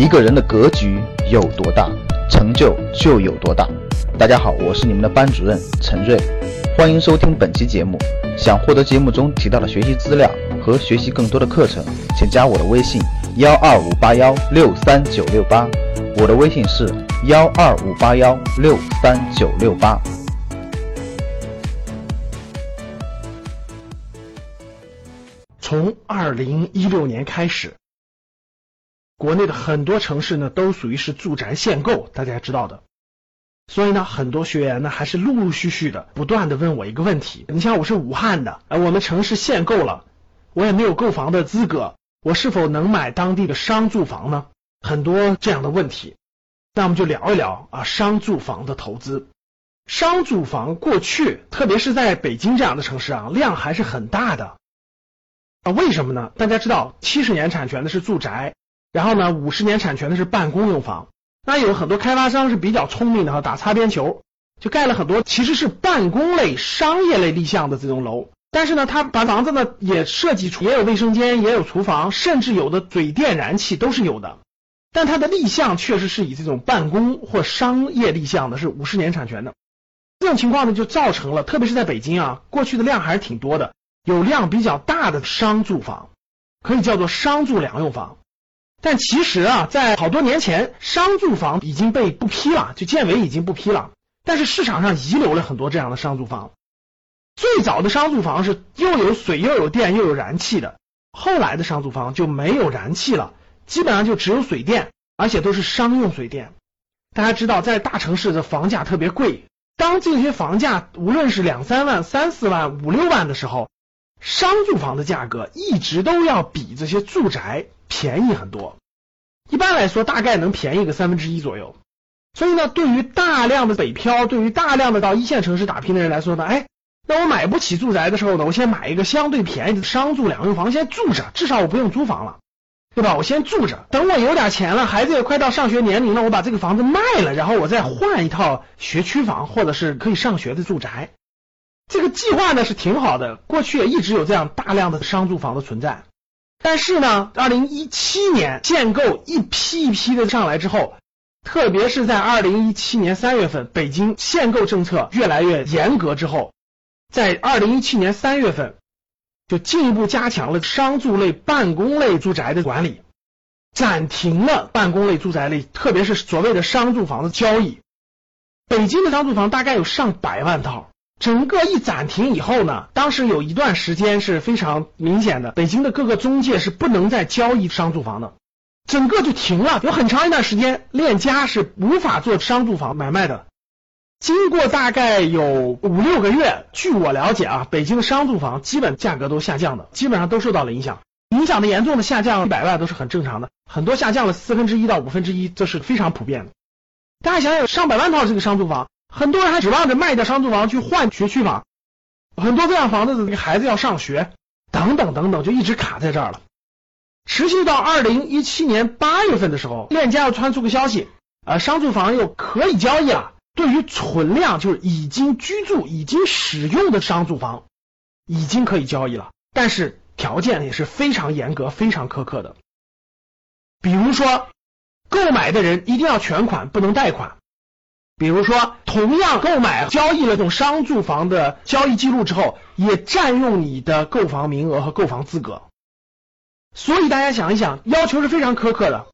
一个人的格局有多大，成就就有多大。大家好，我是你们的班主任陈瑞，欢迎收听本期节目。想获得节目中提到的学习资料和学习更多的课程，请加我的微信12581639668，我的微信是12581639668。从2016年开始，国内的很多城市呢都属于是住宅限购，大家知道的。所以呢，很多学员呢还是陆续的不断的问我一个问题，你像我是武汉的，我们城市限购了，我也没有购房的资格，我是否能买当地的商住房呢？很多这样的问题。那我们就聊一聊商住房的投资。商住房过去，特别是在北京这样的城市量还是很大的。为什么呢？大家知道70年产权的是住宅，然后呢50年产权的是办公用房。那有很多开发商是比较聪明的，打擦边球，就盖了很多其实是办公类商业类立项的这种楼，但是呢他把房子呢也设计出，也有卫生间，也有厨房，甚至有的水电燃气都是有的，但他的立项确实是以这种办公或商业立项的，是50年产权的。这种情况呢就造成了，特别是在北京过去的量还是挺多的，有量比较大的商住房，可以叫做商住两用房。但其实在好多年前，商住房已经被不批了，就建委已经不批了，但是市场上遗留了很多这样的商住房。最早的商住房是又有水又有电又有燃气的，后来的商住房就没有燃气了，基本上就只有水电，而且都是商用水电。大家知道在大城市的房价特别贵，当这些房价无论是2-3万、3-4万、5-6万的时候，商住房的价格一直都要比这些住宅便宜很多，一般来说大概能便宜个1/3左右。所以呢，对于大量的北漂，对于大量的到一线城市打拼的人来说呢，那我买不起住宅的时候呢，我先买一个相对便宜的商住两用房，先住着，至少我不用租房了，对吧？我先住着，等我有点钱了，孩子也快到上学年龄了，我把这个房子卖了，然后我再换一套学区房或者是可以上学的住宅。这个计划呢是挺好的，过去也一直有这样大量的商住房的存在。但是呢2017年限购一批一批的上来之后，特别是在2017年3月份北京限购政策越来越严格之后，在2017年3月份就进一步加强了商住类办公类住宅的管理，暂停了办公类住宅类特别是所谓的商住房的交易。北京的商住房大概有上百万套，整个一暂停以后呢，当时有一段时间是非常明显的，北京的各个中介是不能再交易商住房的，整个就停了，有很长一段时间链家是无法做商住房买卖的。经过大概有5-6个月，据我了解北京的商住房基本价格都下降的，基本上都受到了影响，影响的严重的下降100万都是很正常的，很多下降了1/4到1/5，这是非常普遍的。大家想想，上百万套这个商住房，很多人还指望着卖掉商住房去换学区房，很多这样房子的孩子要上学等等等等，就一直卡在这儿了。持续到2017年8月份的时候，链家又传出个消息，商住房又可以交易了，对于存量就是已经居住已经使用的商住房已经可以交易了，但是条件也是非常严格非常苛刻的。比如说购买的人一定要全款，不能贷款，比如说同样购买交易了这种商住房的交易记录之后，也占用你的购房名额和购房资格。所以大家想一想，要求是非常苛刻的，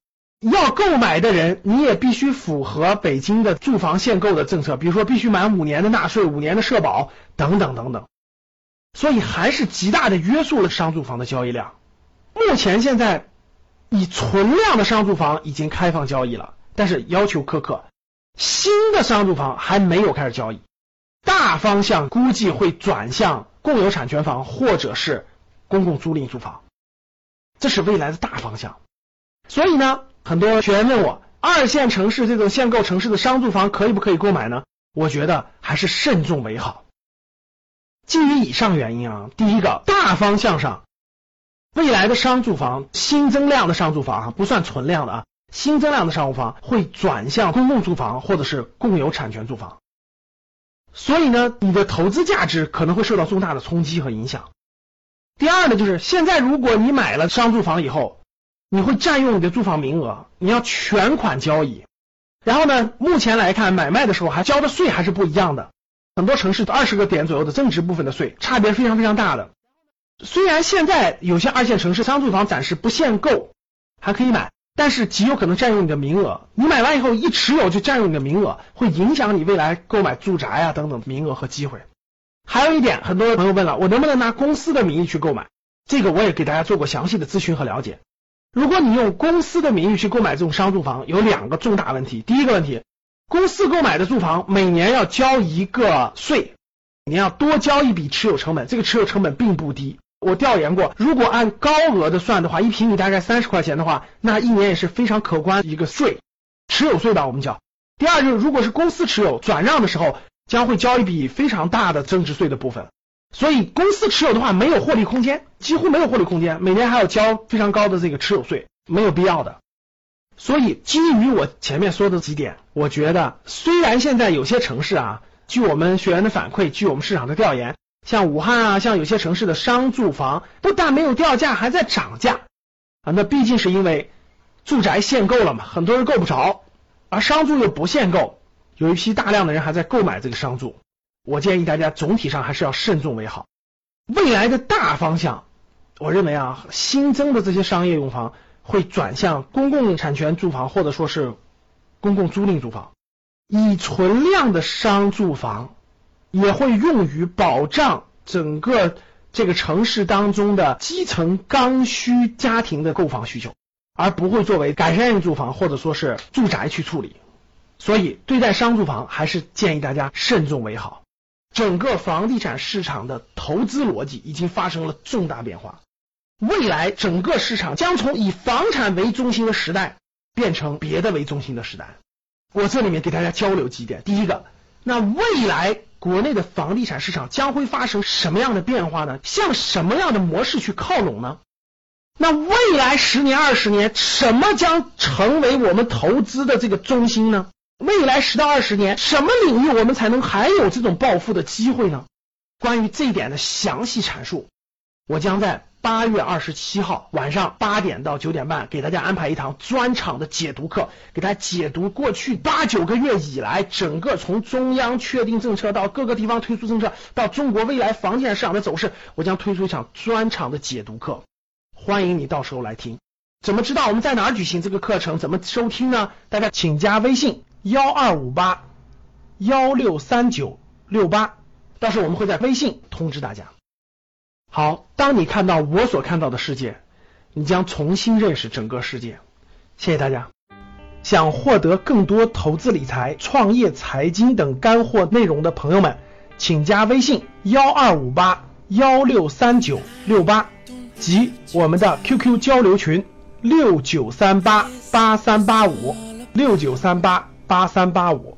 要购买的人你也必须符合北京的住房限购的政策，比如说必须满5年的纳税、5年的社保等等等等，所以还是极大的约束了商住房的交易量。目前现在以存量的商住房已经开放交易了，但是要求苛刻，新的商住房还没有开始交易，大方向估计会转向共有产权房或者是公共租赁住房，这是未来的大方向。所以呢，很多学员问我，二线城市这种限购城市的商住房可以不可以购买呢？我觉得还是慎重为好。基于以上原因第一个，大方向上未来的商住房，新增量的商住房不算存量的新增量的商务房会转向公共住房或者是共有产权住房，所以呢你的投资价值可能会受到重大的冲击和影响。第二呢，就是现在如果你买了商住房以后，你会占用你的住房名额，你要全款交易。然后呢，目前来看，买卖的时候还交的税还是不一样的，很多城市20个点左右的增值部分的税，差别非常非常大的。虽然现在有些二线城市商住房暂时不限购，还可以买，但是极有可能占用你的名额。你买完以后一持有就占用你的名额，会影响你未来购买住宅啊等等名额和机会。还有一点，很多朋友问了，我能不能拿公司的名义去购买？这个我也给大家做过详细的咨询和了解。如果你用公司的名义去购买这种商住房，有2个重大问题。第一个问题，公司购买的住房每年要交1个税，你要多交一笔持有成本，这个持有成本并不低。我调研过，如果按高额的算的话，1平米大概30块钱的话，那一年也是非常可观的一个税，持有税吧我们叫。第二就是，如果是公司持有转让的时候，将会交一笔非常大的增值税的部分，所以公司持有的话没有获利空间，几乎没有获利空间，每年还要交非常高的这个持有税，没有必要的。所以基于我前面说的几点，我觉得虽然现在有些城市啊，据我们学员的反馈，据我们市场的调研，像武汉啊，像有些城市的商住房不但没有掉价，还在涨价啊。那毕竟是因为住宅限购了嘛，很多人够不着，而商住又不限购，有一批大量的人还在购买这个商住。我建议大家总体上还是要慎重为好。未来的大方向，我认为啊，新增的这些商业用房会转向公共产权住房，或者说是公共租赁住房。以存量的商住房也会用于保障整个这个城市当中的基层刚需家庭的购房需求，而不会作为改善性住房或者说是住宅去处理。所以对待商住房还是建议大家慎重为好。整个房地产市场的投资逻辑已经发生了重大变化，未来整个市场将从以房产为中心的时代变成别的为中心的时代。我这里面给大家交流几点。第一个，那未来国内的房地产市场将会发生什么样的变化呢？向什么样的模式去靠拢呢？那未来10年20年什么将成为我们投资的这个中心呢？未来10到20年，什么领域我们才能还有这种暴富的机会呢？关于这一点的详细阐述，我将在8月27号晚上8点到9点半给大家安排一堂专场的解读课，给大家解读过去8、9个月以来，整个从中央确定政策到各个地方推出政策，到中国未来房地产市场的走势，我将推出一场专场的解读课，欢迎你到时候来听。怎么知道我们在哪儿举行这个课程？怎么收听呢？大家请加微信1258163968，到时候我们会在微信通知大家。好，当你看到我所看到的世界，你将重新认识整个世界。谢谢大家。想获得更多投资理财、创业、财经等干货内容的朋友们，请加微信1258163968及我们的 QQ 交流群6938838569388385。